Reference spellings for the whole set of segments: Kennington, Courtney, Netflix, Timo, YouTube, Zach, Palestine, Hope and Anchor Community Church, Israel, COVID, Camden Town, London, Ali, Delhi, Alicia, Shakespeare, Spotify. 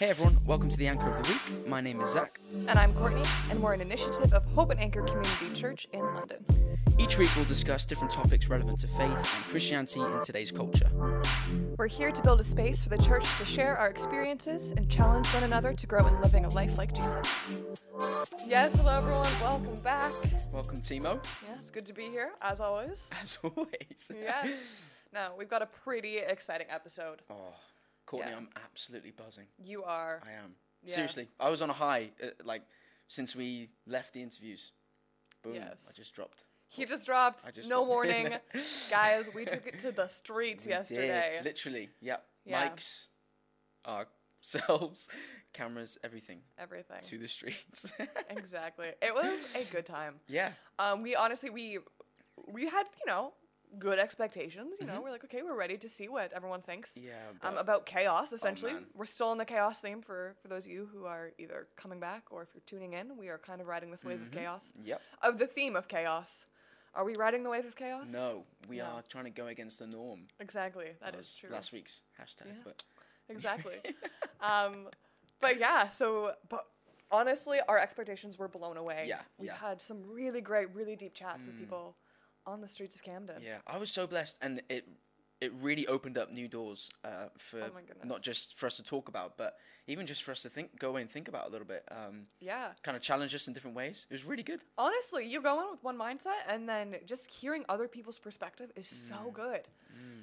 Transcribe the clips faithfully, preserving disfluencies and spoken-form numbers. Hey everyone, welcome to the Anchor of the Week. My name is Zach. And I'm Courtney, and we're an initiative of Hope and Anchor Community Church in London. Each week we'll discuss different topics relevant to faith and Christianity in today's culture. We're here to build a space for the church to share our experiences and challenge one another to grow in living a life like Jesus. Yes, hello everyone, welcome back. Welcome Timo. Yeah, it's good to be here, as always. As always. Yes. Now, we've got a pretty exciting episode. Oh. Courtney, yeah. I'm absolutely buzzing. You are. I am. Yeah. Seriously, I was on a high, uh, like, since we left the interviews. Boom, yes. I just dropped. He just dropped. I just no dropped warning. Guys, we took it to the streets we yesterday. Did. Literally, yeah. yeah. Mics, ourselves, cameras, everything. Everything. To the streets. Exactly. It was a good time. Yeah. Um. We honestly, we we had, you know, good expectations, you know. Mm-hmm. We're like, okay, we're ready to see what everyone thinks yeah, um, about chaos, essentially. Oh, we're still in the chaos theme for, for those of you who are either coming back or if you're tuning in. We are kind of riding this wave mm-hmm. of chaos. Yep. Of the theme of chaos. Are we riding the wave of chaos? No. We no. are trying to go against the norm. Exactly. That, that is true. Last week's hashtag. Yeah. But exactly. um, but yeah, so... but. Honestly, our expectations were blown away. Yeah, We've yeah. had some really great, really deep chats mm. with people on the streets of Camden. Yeah, I was so blessed, and it it really opened up new doors uh, for oh not just for us to talk about, but even just for us to think, go away and think about a little bit. Um, yeah. Kind of challenge us in different ways. It was really good. Honestly, you go in with one mindset, and then just hearing other people's perspective is mm. so good.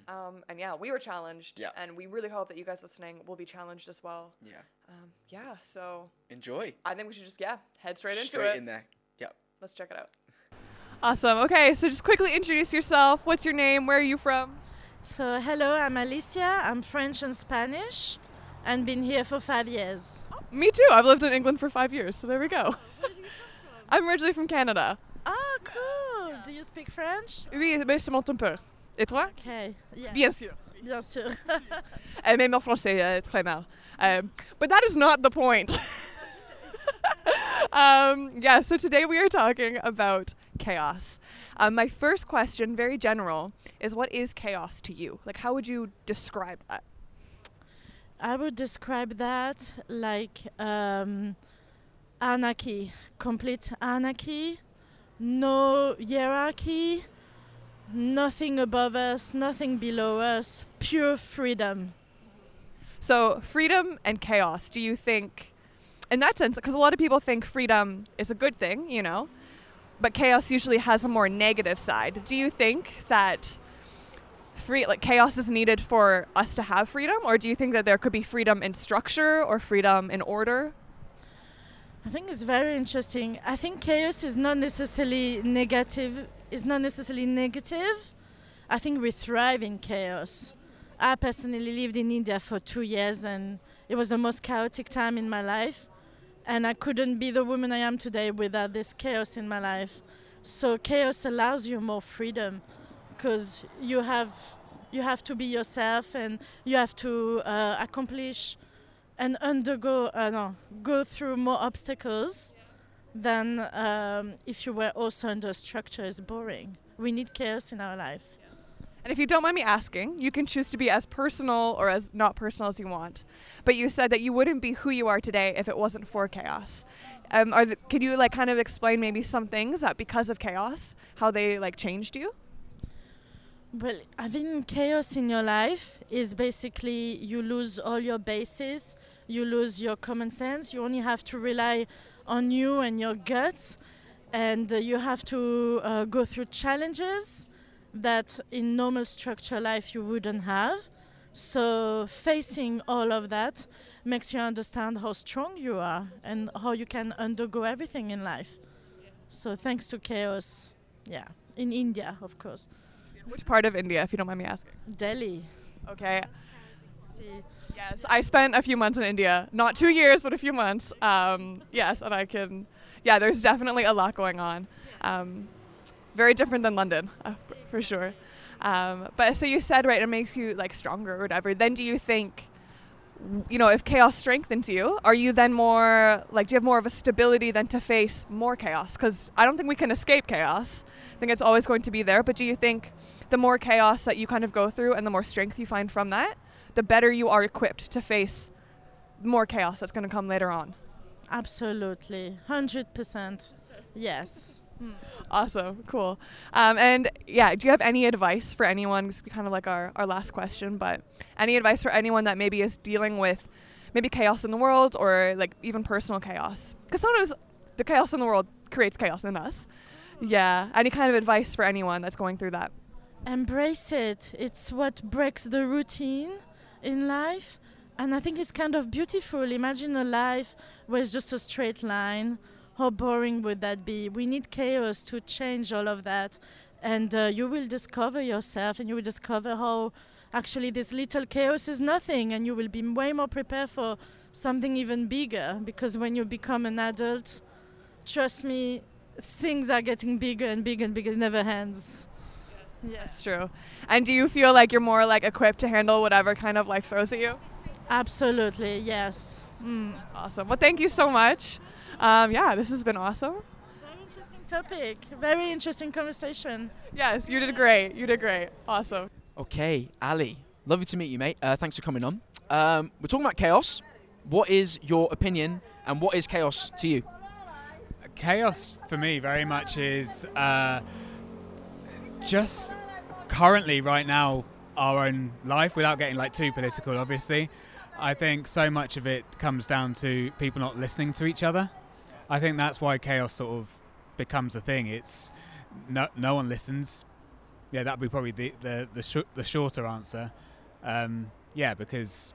Mm. Um, and yeah, we were challenged, yeah. and we really hope that you guys listening will be challenged as well. Yeah. Um, yeah, so. Enjoy. I think we should just, yeah, head straight, straight into it. Straight in there. Yep. Let's check it out. Awesome. Okay, so just quickly introduce yourself. What's your name? Where are you from? So, hello, I'm Alicia. I'm French and Spanish and been here for five years. Oh, me too. I've lived in England for five years, so there we go. Where do you come from? I'm originally from Canada. Oh, cool. Yeah. Do you speak French? Oui, mais je monte un peu. Et toi? Okay. Yeah. Bien sûr. Bien sûr. Même en français, très mal. But that is not the point. Um, yeah, so today we are talking about chaos. Um, my first question, very general, is what is chaos to you? Like, how would you describe that? I would describe that like um, anarchy, complete anarchy, no hierarchy, nothing above us, nothing below us, pure freedom. So freedom and chaos, do you think... in that sense, because a lot of people think freedom is a good thing, you know, but chaos usually has a more negative side. Do you think that free, like chaos is needed for us to have freedom, or do you think that there could be freedom in structure or freedom in order? I think it's very interesting. I think chaos is not necessarily negative. It's not necessarily negative. I think we thrive in chaos. I personally lived in India for two years, and it was the most chaotic time in my life. And I couldn't be the woman I am today without this chaos in my life. So chaos allows you more freedom because you have you have to be yourself, and you have to uh, accomplish and undergo, uh, no, go through more obstacles than um, if you were also under structure. It's boring. We need chaos in our life. And if you don't mind me asking, you can choose to be as personal or as not personal as you want. But you said that you wouldn't be who you are today if it wasn't for chaos. Um, are the, can you like kind of explain maybe some things that because of chaos, how they like changed you? Well, having chaos in your life is basically you lose all your bases, you lose your common sense, you only have to rely on you and your guts, and uh, you have to uh, go through challenges that in normal structure life you wouldn't have. So facing all of that makes you understand how strong you are and how you can undergo everything in life. So thanks to chaos, yeah, in India, of course. Which part of India, if you don't mind me asking? Delhi. Okay. Yes, I spent a few months in India, not two years, but a few months. Um, yes, and I can, yeah, there's definitely a lot going on. Um, Very different than London, uh, for sure. Um, but so you said, right, it makes you like stronger or whatever. Then do you think, you know, if chaos strengthens you, are you then more, like, do you have more of a stability than to face more chaos? Because I don't think we can escape chaos. I think it's always going to be there. But do you think the more chaos that you kind of go through and the more strength you find from that, the better you are equipped to face more chaos that's going to come later on. Absolutely, one hundred percent, yes. Awesome, cool. Um, and yeah, do you have any advice for anyone, this would be kind of like our, our last question, but any advice for anyone that maybe is dealing with maybe chaos in the world or like even personal chaos? Because sometimes the chaos in the world creates chaos in us. Yeah, any kind of advice for anyone that's going through that? Embrace it. It's what breaks the routine in life. And I think it's kind of beautiful. Imagine a life where it's just a straight line. How boring would that be? We need chaos to change all of that. And uh, you will discover yourself, and you will discover how actually this little chaos is nothing, and you will be way more prepared for something even bigger. Because when you become an adult, trust me, things are getting bigger and bigger and bigger. It never ends. Yes, yeah. That's true. And do you feel like you're more like equipped to handle whatever kind of life throws at you? Absolutely, yes. Mm. That's awesome. Well, thank you so much. Um, yeah, this has been awesome. Very interesting topic. Very interesting conversation. Yes, you did great. You did great. Awesome. Okay, Ali, lovely to meet you, mate. Uh, thanks for coming on. Um, we're talking about chaos. What is your opinion, and what is chaos to you? Chaos for me very much is uh, just currently right now our own life, without getting like too political, obviously. I think so much of it comes down to people not listening to each other. I think that's why chaos sort of becomes a thing. It's no, no one listens. Yeah, that'd be probably the the the, sh- the shorter answer. Um, yeah, because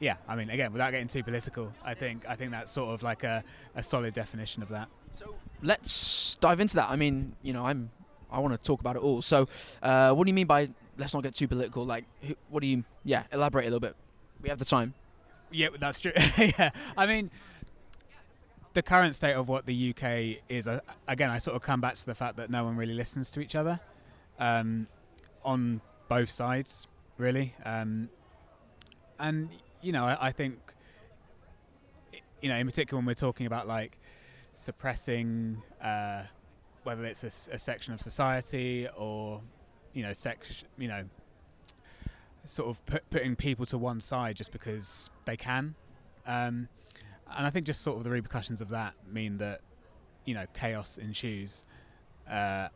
yeah, I mean, again, without getting too political, I think I think that's sort of like a, a solid definition of that. So let's dive into that. I mean, you know, I'm I want to talk about it all. So uh, what do you mean by let's not get too political? Like, what do you? Yeah, elaborate a little bit. We have the time. Yeah, that's true. Yeah, I mean, the current state of what the U K is, uh, again, I sort of come back to the fact that no one really listens to each other um, on both sides, really. Um, and, you know, I, I think, you know, in particular when we're talking about, like, suppressing uh, whether it's a, a section of society or, you know, section, you know, sort of put, putting people to one side just because they can. Um, and I think just sort of the repercussions of that mean that, you know, chaos ensues. Uh,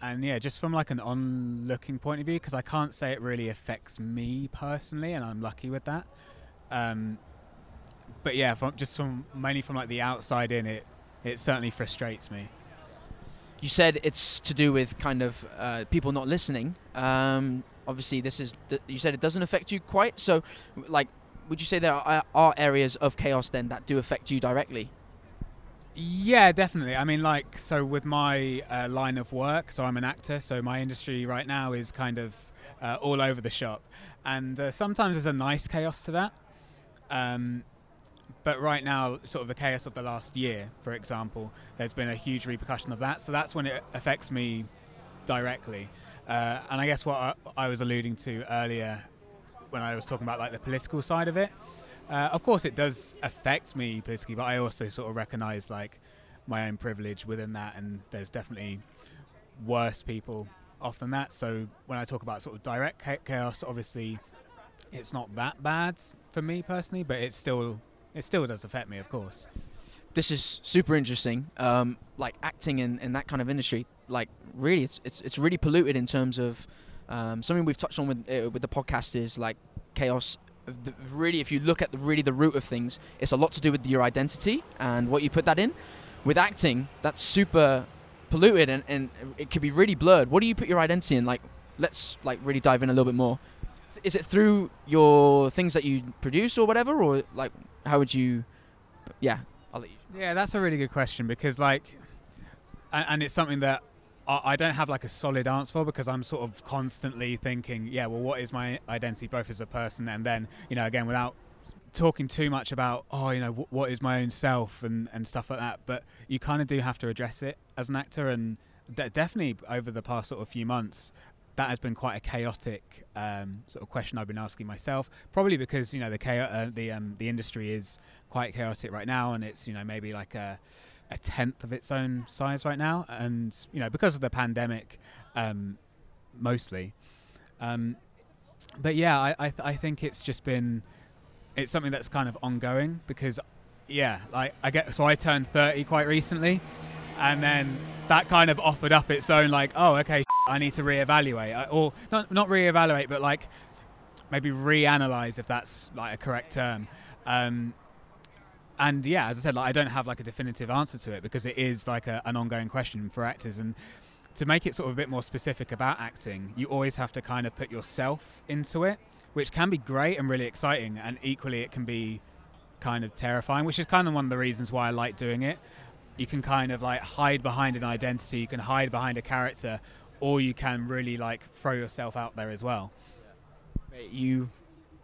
and yeah, just from like an onlooking point of view, because I can't say it really affects me personally, and I'm lucky with that. Um, but yeah, from, just from mainly from like the outside in, it, it certainly frustrates me. You said it's to do with kind of uh, people not listening. Um, Obviously, this is th- you said it doesn't affect you quite. So, like, would you say there are, are areas of chaos then that do affect you directly? Yeah, definitely. I mean, like, so with my uh, line of work, so I'm an actor, so my industry right now is kind of uh, all over the shop, and uh, sometimes there's a nice chaos to that. Um, but right now, sort of the chaos of the last year, for example, there's been a huge repercussion of that. So that's when it affects me directly. Uh, and I guess what I, I was alluding to earlier when I was talking about like the political side of it, uh, of course it does affect me politically, but I also sort of recognise like my own privilege within that, and there's definitely worse people off than that. So when I talk about sort of direct chaos, obviously it's not that bad for me personally, but it still it still does affect me, of course. This is super interesting, um, like acting in, in that kind of industry. Like really, it's it's, it's really polluted in terms of um, something we've touched on with uh, with the podcast is like chaos. Really, if you look at the, really the root of things, it's a lot to do with your identity and what you put that in. With acting, that's super polluted and, and it could be really blurred. What do you put your identity in? Like, let's like really dive in a little bit more. Is it through your things that you produce or whatever, or like how would you? Yeah, I'll let you. Yeah, that's a really good question because like, and, and it's something that I don't have like a solid answer for because I'm sort of constantly thinking, yeah, well, what is my identity both as a person and then, you know, again, without talking too much about, oh, you know, w- what is my own self and, and stuff like that. But you kind of do have to address it as an actor. And de- definitely over the past sort of few months, that has been quite a chaotic um, sort of question I've been asking myself, probably because, you know, the chaos, uh, the um, the industry is quite chaotic right now. And it's, you know, maybe like a... a tenth of its own size right now, and you know because of the pandemic um mostly um but yeah I I, th- I think it's just been it's something that's kind of ongoing because, yeah, like I get, so I turned thirty quite recently, and then that kind of offered up its own, like, oh, okay, shit, I need to reevaluate, or not, not reevaluate, but like maybe reanalyze, if that's like a correct term. Um, and yeah, as I said, like I don't have like a definitive answer to it because it is like a, an ongoing question for actors. And to make it sort of a bit more specific about acting, you always have to kind of put yourself into it, which can be great and really exciting, and equally it can be kind of terrifying, which is kind of one of the reasons why I like doing it. You can kind of like hide behind an identity, you can hide behind a character, or you can really like throw yourself out there as well. Mate, you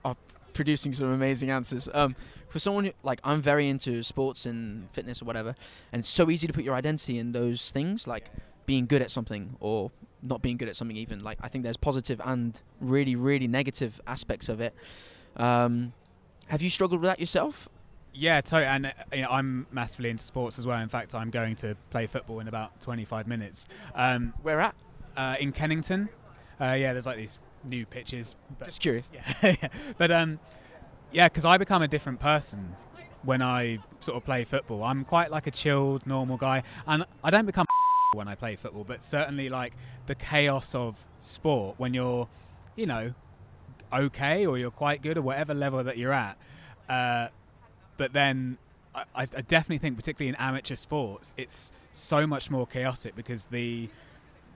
are producing some amazing answers. Um, for someone who, like, I'm very into sports and fitness or whatever, and it's so easy to put your identity in those things, like being good at something or not being good at something even. Like, I think there's positive and really, really negative aspects of it. Um, have you struggled with that yourself? Yeah, totally. And uh, you know, I'm massively into sports as well. In fact, I'm going to play football in about twenty-five minutes. Um, Where at? Uh, in Kennington. Uh, yeah, there's like these new pitches. But just curious. Yeah, yeah. But um, yeah, because I become a different person when I sort of play football. I'm quite like a chilled, normal guy, and I don't become when I play football, but certainly like the chaos of sport when you're, you know, okay, or you're quite good, or whatever level that you're at. Uh, but then I, I definitely think, particularly in amateur sports, it's so much more chaotic because the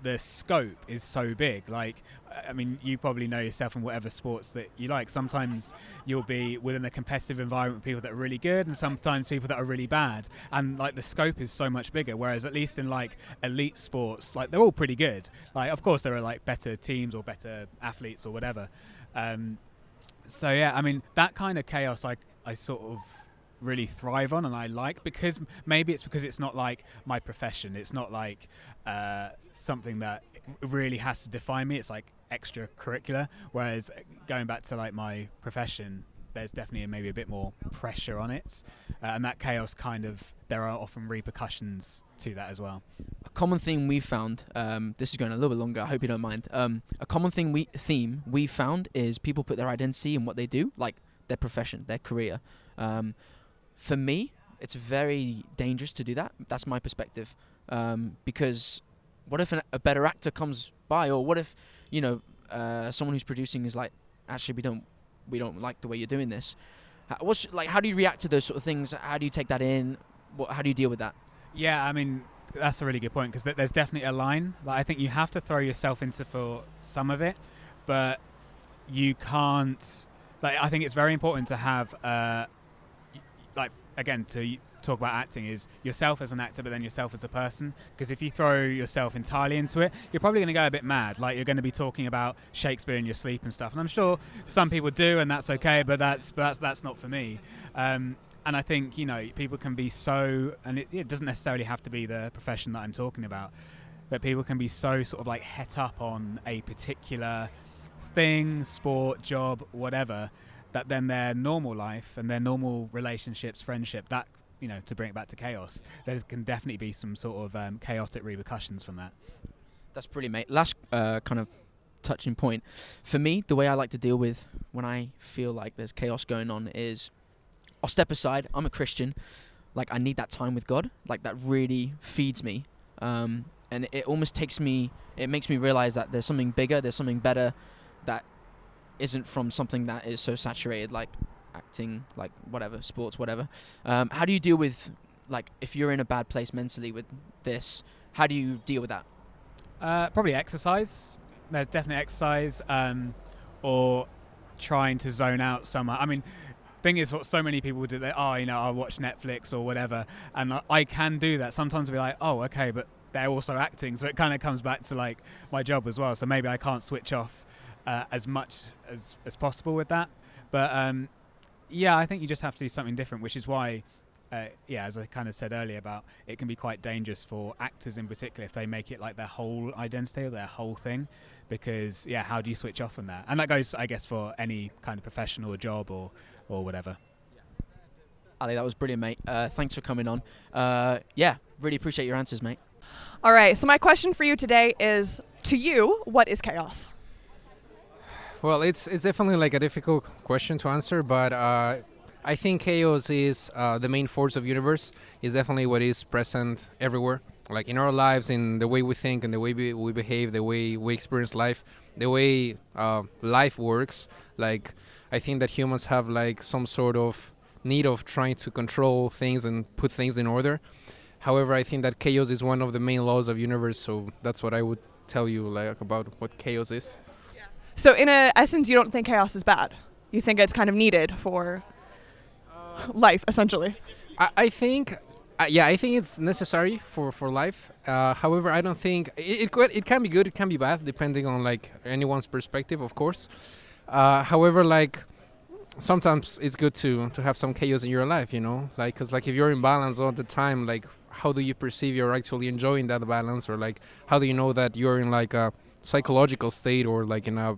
the scope is so big. Like, I mean, you probably know yourself in whatever sports that you like. Sometimes you'll be within a competitive environment with people that are really good, and sometimes people that are really bad. And like the scope is so much bigger. Whereas at least in like elite sports, like they're all pretty good. Like, of course there are like better teams or better athletes or whatever. Um, so yeah, I mean, that kind of chaos I, I sort of really thrive on, and I like, because maybe it's because it's not like my profession. It's not like uh, something that really has to define me. It's like extracurricular. Whereas going back to like my profession, there's definitely maybe a bit more pressure on it, uh, and that chaos kind of, there are often repercussions to that as well. A common thing we've found, um, this is going a little bit longer, I hope you don't mind. Um, a common thing we theme we've found is people put their identity in what they do, like their profession, their career. Um, For me, it's very dangerous to do that. That's my perspective. Um, because what if an, a better actor comes by, or what if, you know, uh, someone who's producing is like, actually, we don't, we don't like the way you're doing this. How, what's, like, how do you react to those sort of things? How do you take that in? What, how do you deal with that? Yeah, I mean, that's a really good point, because th there's definitely a line. Like, I think you have to throw yourself into for some of it, but you can't. Like, I think it's very important to have. Uh, like again, to talk about acting, is yourself as an actor, but then yourself as a person, because if you throw yourself entirely into it, you're probably going to go a bit mad. Like, you're going to be talking about Shakespeare in your sleep and stuff, and I'm sure some people do, and that's okay, but that's but that's, that's not for me. Um, and I think, you know, people can be so, and it, it doesn't necessarily have to be the profession that I'm talking about, but people can be so sort of like het up on a particular thing, sport, job, whatever, that then their normal life and their normal relationships, friendship, that, you know, to bring it back to chaos, there can definitely be some sort of um, chaotic repercussions from that. That's brilliant, mate. Last uh, kind of touching point. For me, the way I like to deal with when I feel like there's chaos going on is I'll step aside. I'm a Christian. Like, I need that time with God. Like, that really feeds me. Um, and it almost takes me, it makes me realize that there's something bigger, there's something better that isn't from something that is so saturated, like acting, like whatever, sports, whatever. Um, how do you deal with, like, if you're in a bad place mentally with this, how do you deal with that? Uh, probably exercise. There's definitely exercise, um, or trying to zone out somewhere. I mean, thing is, what so many people do, they, oh, you know, I'll watch Netflix or whatever. And I, I can do that. Sometimes I'll be like, oh, okay, but they're also acting. So it kind of comes back to like my job as well. So maybe I can't switch off Uh, as much as, as possible with that, but um, yeah, I think you just have to do something different, which is why uh, yeah, as I kind of said earlier, about it can be quite dangerous for actors in particular if they make it like their whole identity or their whole thing, because yeah, how do you switch off from that? And that goes, I guess, for any kind of professional job or or whatever. Yeah. Ali, that was brilliant, mate. Uh, thanks for coming on. Uh, yeah, really appreciate your answers, mate. All right, so my question for you today is, to you, what is chaos? Well, it's it's definitely like a difficult question to answer, but uh, I think chaos is uh, the main force of universe. Is definitely what is present everywhere, like in our lives, in the way we think, and the way we, we behave, the way we experience life, the way uh, life works. Like, I think that humans have like some sort of need of trying to control things and put things in order. However, I think that chaos is one of the main laws of universe, so that's what I would tell you like about what chaos is. Yeah. So in a essence, you don't think chaos is bad. You think it's kind of needed for uh, life, essentially. I, I think, uh, yeah, I think it's necessary for, for life. Uh, however, I don't think, it, it, could, it can be good, it can be bad, depending on like anyone's perspective, of course. Uh, however, like, sometimes it's good to, to have some chaos in your life, you know, like, cause like if you're in balance all the time, like how do you perceive you're actually enjoying that balance, or like how do you know that you're in like a psychological state or like in a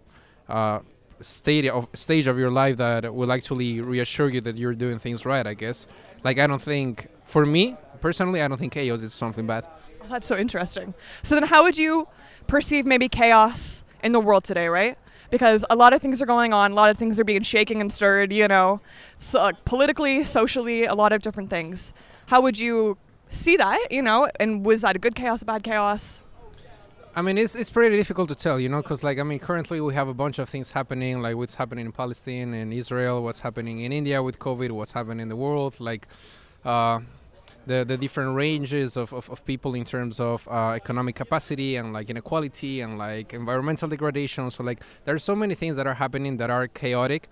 uh, state of stage of your life that will actually reassure you that you're doing things right, I guess. Like, I don't think, for me personally, I don't think chaos is something bad. Well, that's so interesting. So then how would you perceive maybe chaos in the world today, right? Because a lot of things are going on, a lot of things are being shaken and stirred, you know, so, like, politically, socially, a lot of different things. How would you see that, you know, and was that a good chaos, a bad chaos? I mean, it's it's pretty difficult to tell, you know, because like, I mean, currently we have a bunch of things happening, like what's happening in Palestine and Israel, what's happening in India with COVID, what's happening in the world, like uh, the, the different ranges of, of, of people in terms of uh, economic capacity and like inequality and like environmental degradation. So like, there are so many things that are happening that are chaotic.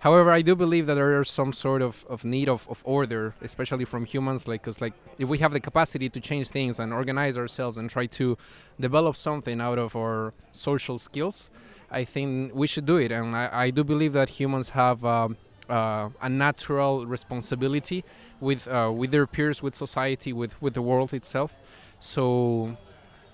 However, I do believe that there is some sort of, of need of, of order, especially from humans, like, because like if we have the capacity to change things and organize ourselves and try to develop something out of our social skills, I think we should do it. And I, I do believe that humans have um, uh, a natural responsibility with uh, with their peers, with society, with, with the world itself. So...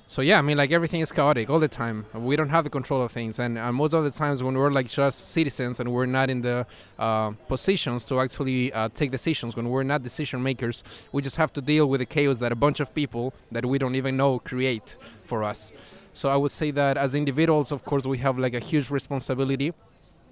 So yeah, I mean, like everything is chaotic all the time. We don't have the control of things, and uh, most of the times when we're like just citizens and we're not in the uh, positions to actually uh, take decisions, when we're not decision makers, we just have to deal with the chaos that a bunch of people that we don't even know create for us. So I would say that as individuals, of course, we have like a huge responsibility.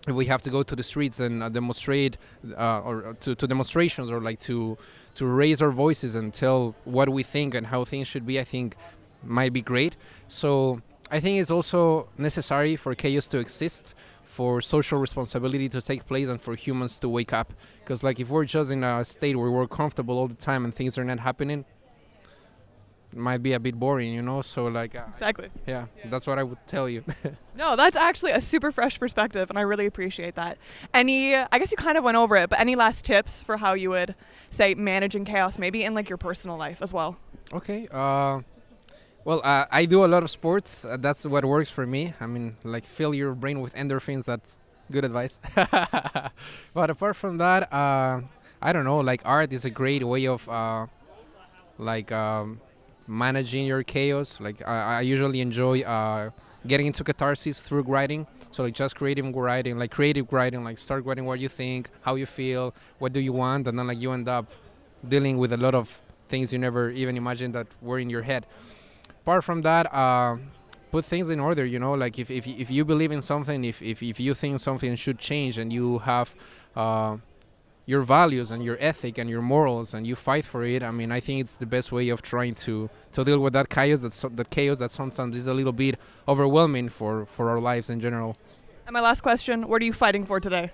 We have to go to the streets and uh, demonstrate, uh, or to, to demonstrations, or like to to raise our voices and tell what we think and how things should be. I think. Might be great. So I think it's also necessary for chaos to exist, for social responsibility to take place, and for humans to wake up. Because like if we're just in a state where we're comfortable all the time and things are not happening, it might be a bit boring, you know? So like... Uh, exactly. Yeah, yeah, that's what I would tell you. No, that's actually a super fresh perspective, and I really appreciate that. Any, I guess you kind of went over it, but any last tips for how you would, say, managing chaos, maybe in like your personal life as well? Okay. Uh, Well, uh, I do a lot of sports. Uh, that's what works for me. I mean, like fill your brain with endorphins. That's good advice. But apart from that, uh, I don't know, like art is a great way of uh, like um, managing your chaos. Like I, I usually enjoy uh, getting into catharsis through writing. So like just creative writing, like creative writing, like start writing what you think, how you feel, what do you want. And then like you end up dealing with a lot of things you never even imagined that were in your head. Apart from that, uh, put things in order, you know, like if, if, if you believe in something, if, if, if you think something should change and you have uh, your values and your ethic and your morals and you fight for it, I mean, I think it's the best way of trying to, to deal with that chaos that, so, that chaos that sometimes is a little bit overwhelming for, for our lives in general. And my last question, what are you fighting for today?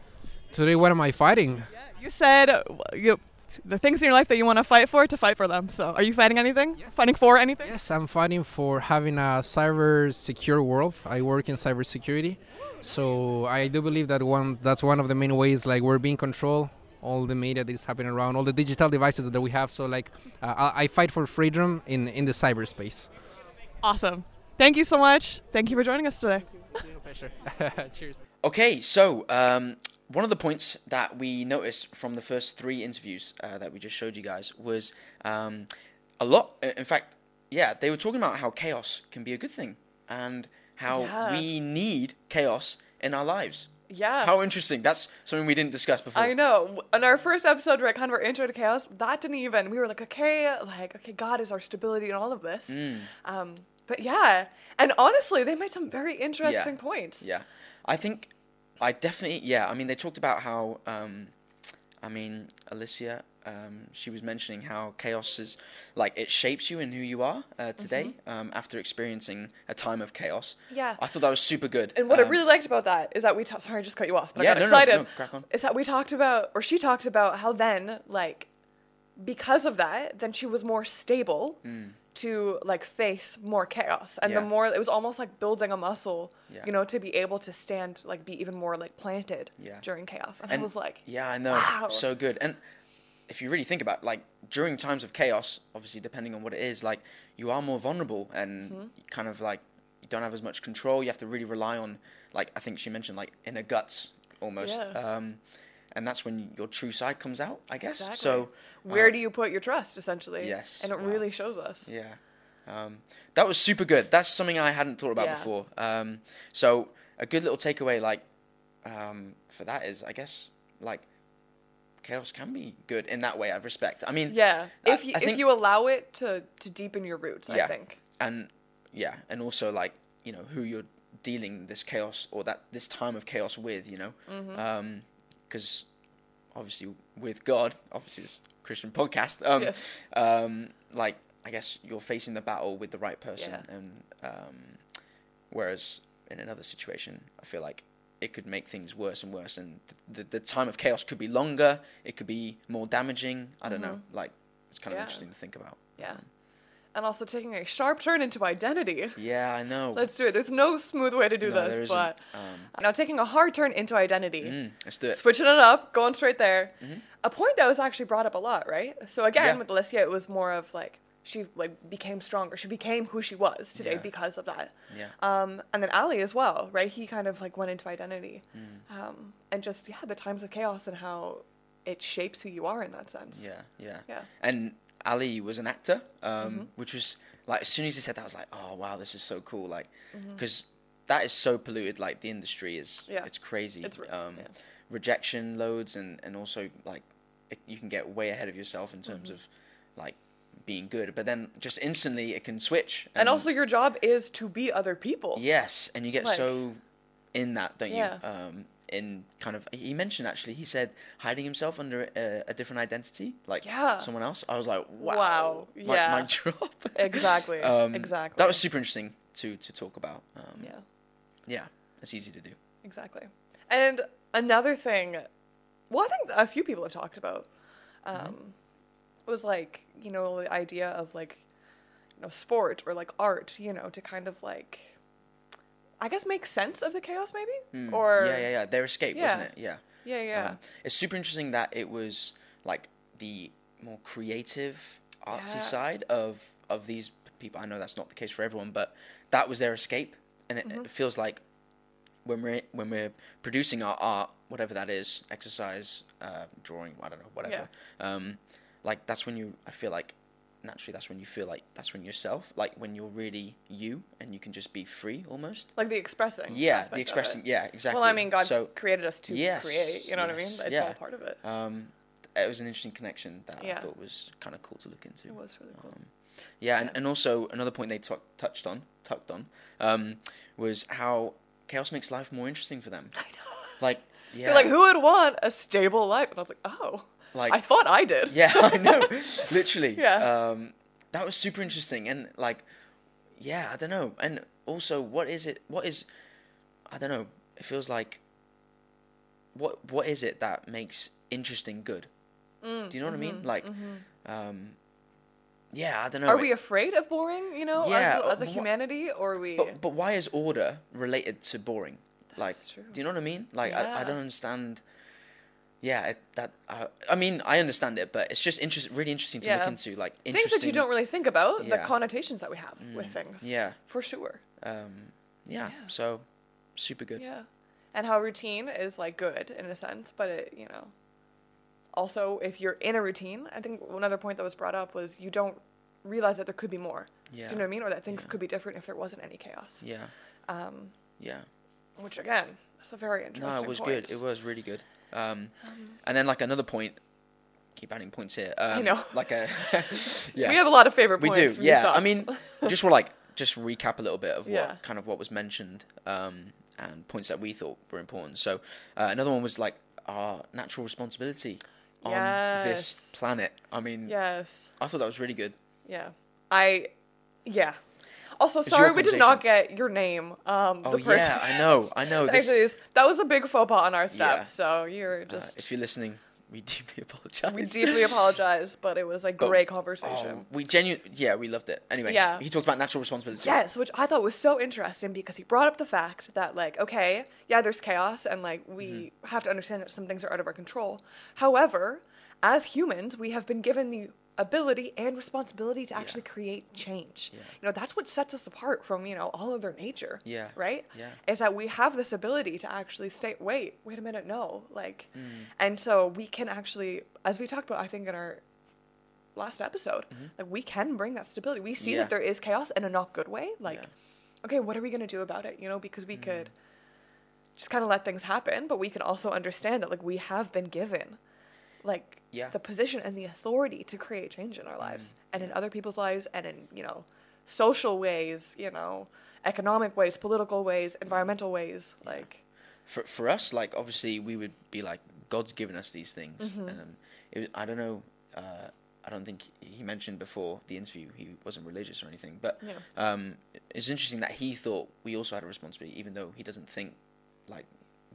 Today, what am I fighting? Yeah, you said... Uh, you the things in your life that you want to fight for, to fight for them. So are you fighting anything? Yes. Fighting for anything? Yes, I'm fighting for having a cyber secure world. I work in cybersecurity. So I do believe that one that's one of the main ways like we're being controlled, all the media that is happening around, all the digital devices that we have. So like uh, I, I fight for freedom in, in the cyberspace. Awesome. Thank you so much. Thank you for joining us today. Thank you. It's been a pleasure. Cheers. Okay, so um, one of the points that we noticed from the first three interviews uh, that we just showed you guys was um, a lot. In fact, yeah, they were talking about how chaos can be a good thing and how yeah. we need chaos in our lives. Yeah. How interesting. That's something we didn't discuss before. I know. In our first episode, right, kind of our intro to chaos, that didn't even, we were like, okay, like, okay, God is our stability in all of this. Mm. Um, but yeah. And honestly, they made some very interesting yeah. points. Yeah. I think... I definitely, yeah, I mean, they talked about how, um, I mean, Alicia, um, she was mentioning how chaos is, like, it shapes you in who you are uh, today, mm-hmm. um, after experiencing a time of chaos. Yeah. I thought that was super good. And what um, I really liked about that is that we, ta- sorry, I just cut you off, but yeah, I got no, excited. No, no, crack on. Is that we talked about, or she talked about how then, like, because of that, then she was more stable mm. to, like, face more chaos. And yeah. the more, it was almost like building a muscle, yeah. you know, to be able to stand, like, be even more, like, planted yeah. during chaos. And, and I was like, yeah, I know. Wow. So good. And if you really think about it, like, during times of chaos, obviously, depending on what it is, like, you are more vulnerable and mm-hmm. kind of, like, you don't have as much control. You have to really rely on, like, I think she mentioned, like, inner guts almost. Yeah. Um, And that's when your true side comes out, I guess. Exactly. So where uh, do you put your trust, essentially? Yes. And it wow. really shows us. Yeah. Um, that was super good. That's something I hadn't thought about yeah. before. Um, so a good little takeaway, like, um, for that is, I guess, like, chaos can be good in that way, I respect. I mean... Yeah. I, if you, I think, if you allow it to, to deepen your roots, yeah. I think. And, yeah. And also, like, you know, who you're dealing this chaos or that this time of chaos with, you know? Mm-hmm. Um, because obviously with God, obviously it's a Christian podcast, um, yes. um, like, I guess you're facing the battle with the right person. Yeah. And um, whereas in another situation, I feel like it could make things worse and worse. And the, the, the time of chaos could be longer. It could be more damaging. I don't mm-hmm. know. Like, it's kind of yeah. interesting to think about. Yeah. Um, And also taking a sharp turn into identity. Yeah, I know. Let's do it. There's no smooth way to do no, this, but um, now taking a hard turn into identity. Mm, let's do it. Switching it up, going straight there. Mm-hmm. A point that was actually brought up a lot, right? So again, yeah. with Alicia, it was more of like she like became stronger. She became who she was today yeah. because of that. Yeah. Um, and then Ali as well, right? He kind of like went into identity, mm. um, and just yeah, the times of chaos and how it shapes who you are in that sense. Yeah, yeah, yeah. And Ali was an actor, um, mm-hmm. which was, like, as soon as he said that, I was like, oh, wow, this is so cool, like, because mm-hmm. that is so polluted, like, the industry is, yeah. it's crazy. It's re- um, yeah. Rejection loads, and, and also, like, it, you can get way ahead of yourself in terms mm-hmm. of, like, being good, but then just instantly it can switch. And, and also your job is to be other people. Yes, and you get like, so in that, don't yeah. you? Um, in kind of, he mentioned actually, he said hiding himself under a, a different identity, like yeah. someone else. I was like, wow, wow. My, yeah, my job. Exactly, um, exactly. That was super interesting to to talk about. Um, yeah, yeah, it's easy to do. Exactly. And another thing, well, I think a few people have talked about, um, mm-hmm. was like, you know, the idea of like, you know, sport or like art, you know, to kind of like, I guess make sense of the chaos maybe? Mm. Or yeah, yeah, yeah. Their escape, yeah. wasn't it? Yeah. Yeah, yeah. Um, it's super interesting that it was like the more creative, artsy yeah. side of, of these people. I know that's not the case for everyone, but that was their escape. And it, mm-hmm. it feels like when we're when we're producing our art, whatever that is, exercise, uh, drawing, I don't know, whatever. Yeah. Um, like that's when you I feel like naturally that's when you feel like that's when yourself, like when you're really you and you can just be free almost, like the expressing yeah the expressing yeah exactly. Well, I mean, God so, created us to yes, create, you know yes, what I mean, it's yeah. all part of it. Um it was an interesting connection that yeah. I thought was kind of cool to look into. It was really cool. Um, yeah, yeah. And, and also another point they t- touched on tucked on um was how chaos makes life more interesting for them. I know, like yeah. They're like, who would want a stable life? And I was like, oh, like, I thought I did. Yeah, I know. Literally. Yeah. Um, that was super interesting. And, like, yeah, I don't know. And also, what is it? What is, I don't know. It feels like, what what is it that makes interesting good? Mm, do you know mm-hmm, what I mean? Like, mm-hmm. um, yeah, I don't know. Are it, we afraid of boring, you know, yeah, as, as a humanity? Wh- or are we... But, but why is order related to boring? That's like, true. Do you know what I mean? Like, yeah. I, I don't understand... Yeah, it, that uh, I mean, I understand it, but it's just interest, really interesting to yeah. look into, like interesting things that you don't really think about, yeah. the connotations that we have mm. with things. Yeah, for sure. Um, yeah. yeah, so super good. Yeah, and how routine is like good in a sense, but it, you know, also if you're in a routine, I think another point that was brought up was you don't realize that there could be more. Yeah. Do you know what I mean? Or that things yeah. could be different if there wasn't any chaos. Yeah. Um, yeah. Which again, it's a very interesting. No, it was point. Good. It was really good. Um, um, and then like another point, keep adding points here. Um, I know. Like a, yeah. We have a lot of favorite points. We do. Yeah. I mean, just want like, just recap a little bit of what yeah. kind of what was mentioned. Um, and points that we thought were important. So uh, another one was like our natural responsibility on yes. this planet. I mean, yes, I thought that was really good. Yeah, I, yeah. Also, sorry we did not get your name. Um, oh, the person. yeah, I know, I know. This... Actually, that was a big faux pas on our step, yeah. so you're just... Uh, if you're listening, we deeply apologize. We deeply apologize, but it was a but, great conversation. Oh, we genuinely... Yeah, we loved it. Anyway, yeah. he talked about natural responsibility. Yes, which I thought was so interesting because he brought up the fact that, like, okay, yeah, there's chaos, and, like, we mm-hmm. have to understand that some things are out of our control. However, as humans, we have been given the... ability and responsibility to actually yeah. create change. Yeah. You know, that's what sets us apart from, you know, all other nature. Yeah. Right? Yeah. Is that we have this ability to actually state, wait, wait a minute, no. Like, mm. and so we can actually, as we talked about, I think in our last episode, mm-hmm. like we can bring that stability. We see yeah. that there is chaos in a not good way. Like, yeah. okay, what are we going to do about it? You know, because we mm. could just kind of let things happen, but we can also understand that, like, we have been given like yeah. the position and the authority to create change in our lives mm, and yeah. in other people's lives and in, you know, social ways, you know, economic ways, political ways, environmental ways. Yeah. Like for, for us, like obviously we would be like, God's given us these things. Mm-hmm. Um, it was, I don't know. Uh, I don't think he mentioned before the interview, he wasn't religious or anything, but yeah. um, it's interesting that he thought we also had a responsibility, even though he doesn't think like,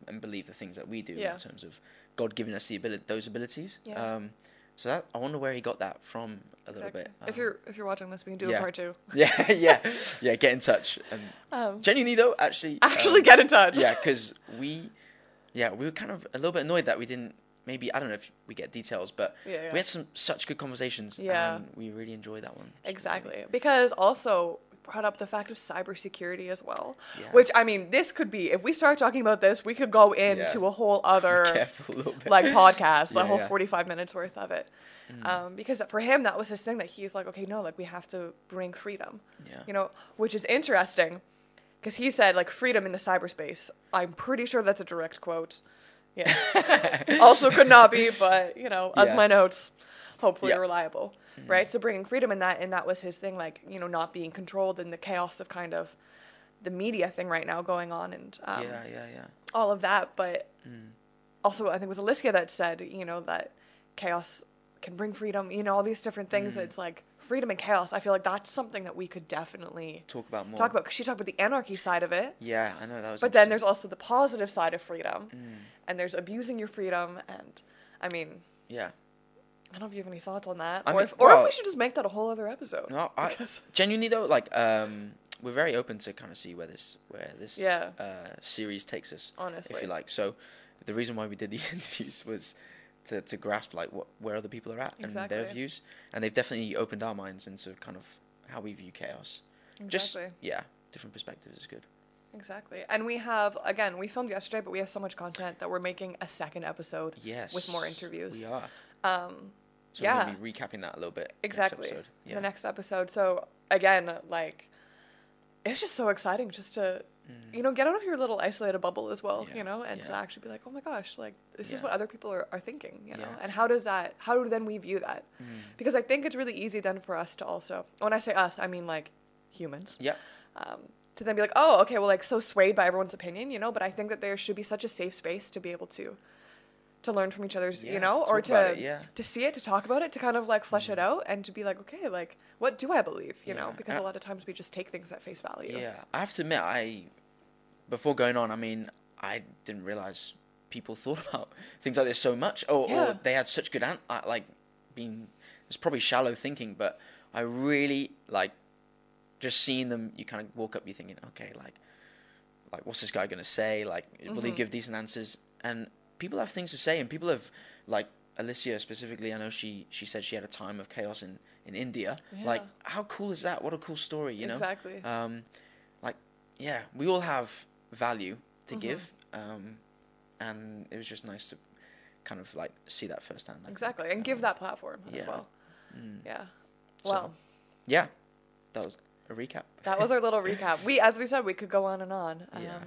and believe the things that we do yeah. in terms of God giving us the ability, those abilities. Yeah. Um, so that I wonder where he got that from a little exactly. bit. Um, if you're if you're watching this, we can do yeah. a part two. Yeah, yeah, yeah. Get in touch. Um, um, genuinely though, actually, actually um, get in touch. Yeah, because we, yeah, we were kind of a little bit annoyed that we didn't. Maybe I don't know if we get details, but yeah, yeah. we had some such good conversations. Yeah, and we really enjoyed that one. Exactly, really. Because also. Brought up the fact of cybersecurity as well, yeah. which I mean, this could be if we start talking about this, we could go into yeah. a whole other Careful, a little bit. like podcast, yeah, the whole yeah. forty-five minutes worth of it. Mm. Um, because for him, that was his thing that he's like, okay, no, like we have to bring freedom, yeah. you know, which is interesting because he said like freedom in the cyberspace. I'm pretty sure that's a direct quote. Yeah, also could not be, but you know, as yeah. my notes, hopefully yeah. reliable. Right, so bringing freedom in that, and that was his thing, like, you know, not being controlled in the chaos of kind of the media thing right now going on and um, yeah, yeah, yeah. all of that. But mm. also, I think it was Alicia that said, you know, that chaos can bring freedom, you know, all these different things. Mm. It's like freedom and chaos. I feel like that's something that we could definitely talk about more. Talk about, because she talked about the anarchy side of it. Yeah, I know that was. But then there's also the positive side of freedom, mm. and there's abusing your freedom, and I mean, yeah. I don't know if you have any thoughts on that. I or mean, if, or well, if we should just make that a whole other episode. No, I, genuinely though, like, um, we're very open to kind of see where this where this yeah. uh, series takes us, honestly, if you like. So the reason why we did these interviews was to, to grasp, like, what where other people are at exactly. and their views. And they've definitely opened our minds into kind of how we view chaos. Exactly. Just, yeah, different perspectives is good. Exactly. And we have, again, we filmed yesterday, but we have so much content that we're making a second episode yes, with more interviews. We are. Um, So yeah. we'll be recapping that a little bit. Exactly. Next yeah. The next episode. So again, like, it's just so exciting just to, mm. you know, get out of your little isolated bubble as well, yeah. you know, and yeah. to actually be like, oh my gosh, like this yeah. is what other people are, are thinking, you know, yeah. and how does that, how do then we view that? Mm. Because I think it's really easy then for us to also, when I say us, I mean like humans. Yeah. Um, to then be like, oh, okay, well, like so swayed by everyone's opinion, you know, but I think that there should be such a safe space to be able to. to learn from each other's, yeah, you know, or to it, yeah. to see it, to talk about it, to kind of like flesh mm. it out and to be like, okay, like, what do I believe? You yeah. know, because and a lot of times we just take things at face value. Yeah. I have to admit, I, before going on, I mean, I didn't realize people thought about things like this so much or, yeah. or they had such good, an- like being, it's probably shallow thinking, but I really like just seeing them, you kind of walk up, you're thinking, okay, like, like what's this guy going to say? Like, will mm-hmm. he give decent answers? And people have things to say, and people have, like Alicia specifically, I know she, she said she had a time of chaos in, in India. Yeah. Like, how cool is that? What a cool story, you know? Exactly. Um, like, yeah, we all have value to mm-hmm. give, um, and it was just nice to kind of, like, see that firsthand. I exactly, think. and um, give that platform yeah. as well. Mm. Yeah. So, well. Yeah, that was a recap. That was our little recap. We, as we said, we could go on and on. Um, yeah.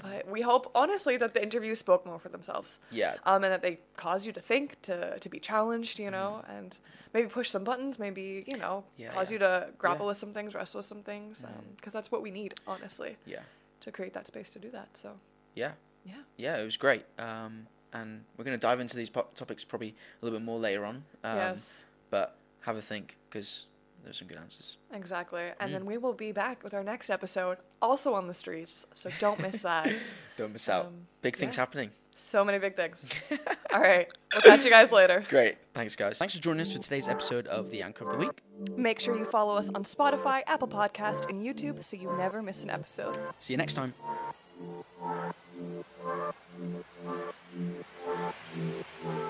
But we hope, honestly, that the interviews spoke more for themselves. Yeah. Um, and that they caused you to think, to, to be challenged, you know, mm. and maybe push some buttons, maybe, you know, yeah, cause yeah. you to grapple yeah. with some things, wrestle with some things, because um, that's what we need, honestly. Yeah. to create that space to do that. So yeah, yeah, yeah, it was great. Um, and we're going to dive into these po- topics probably a little bit more later on. Um, yes. But have a think, because there's some good answers. Exactly. And mm. then we will be back with our next episode, also on the streets. So don't miss that. Don't miss out. Um, big things yeah. happening. So many big things. All right. We'll catch you guys later. Great. Thanks, guys. Thanks for joining us for today's episode of The Anchor of the Week. Make sure you follow us on Spotify, Apple Podcast, and YouTube so you never miss an episode. See you next time. Thank you.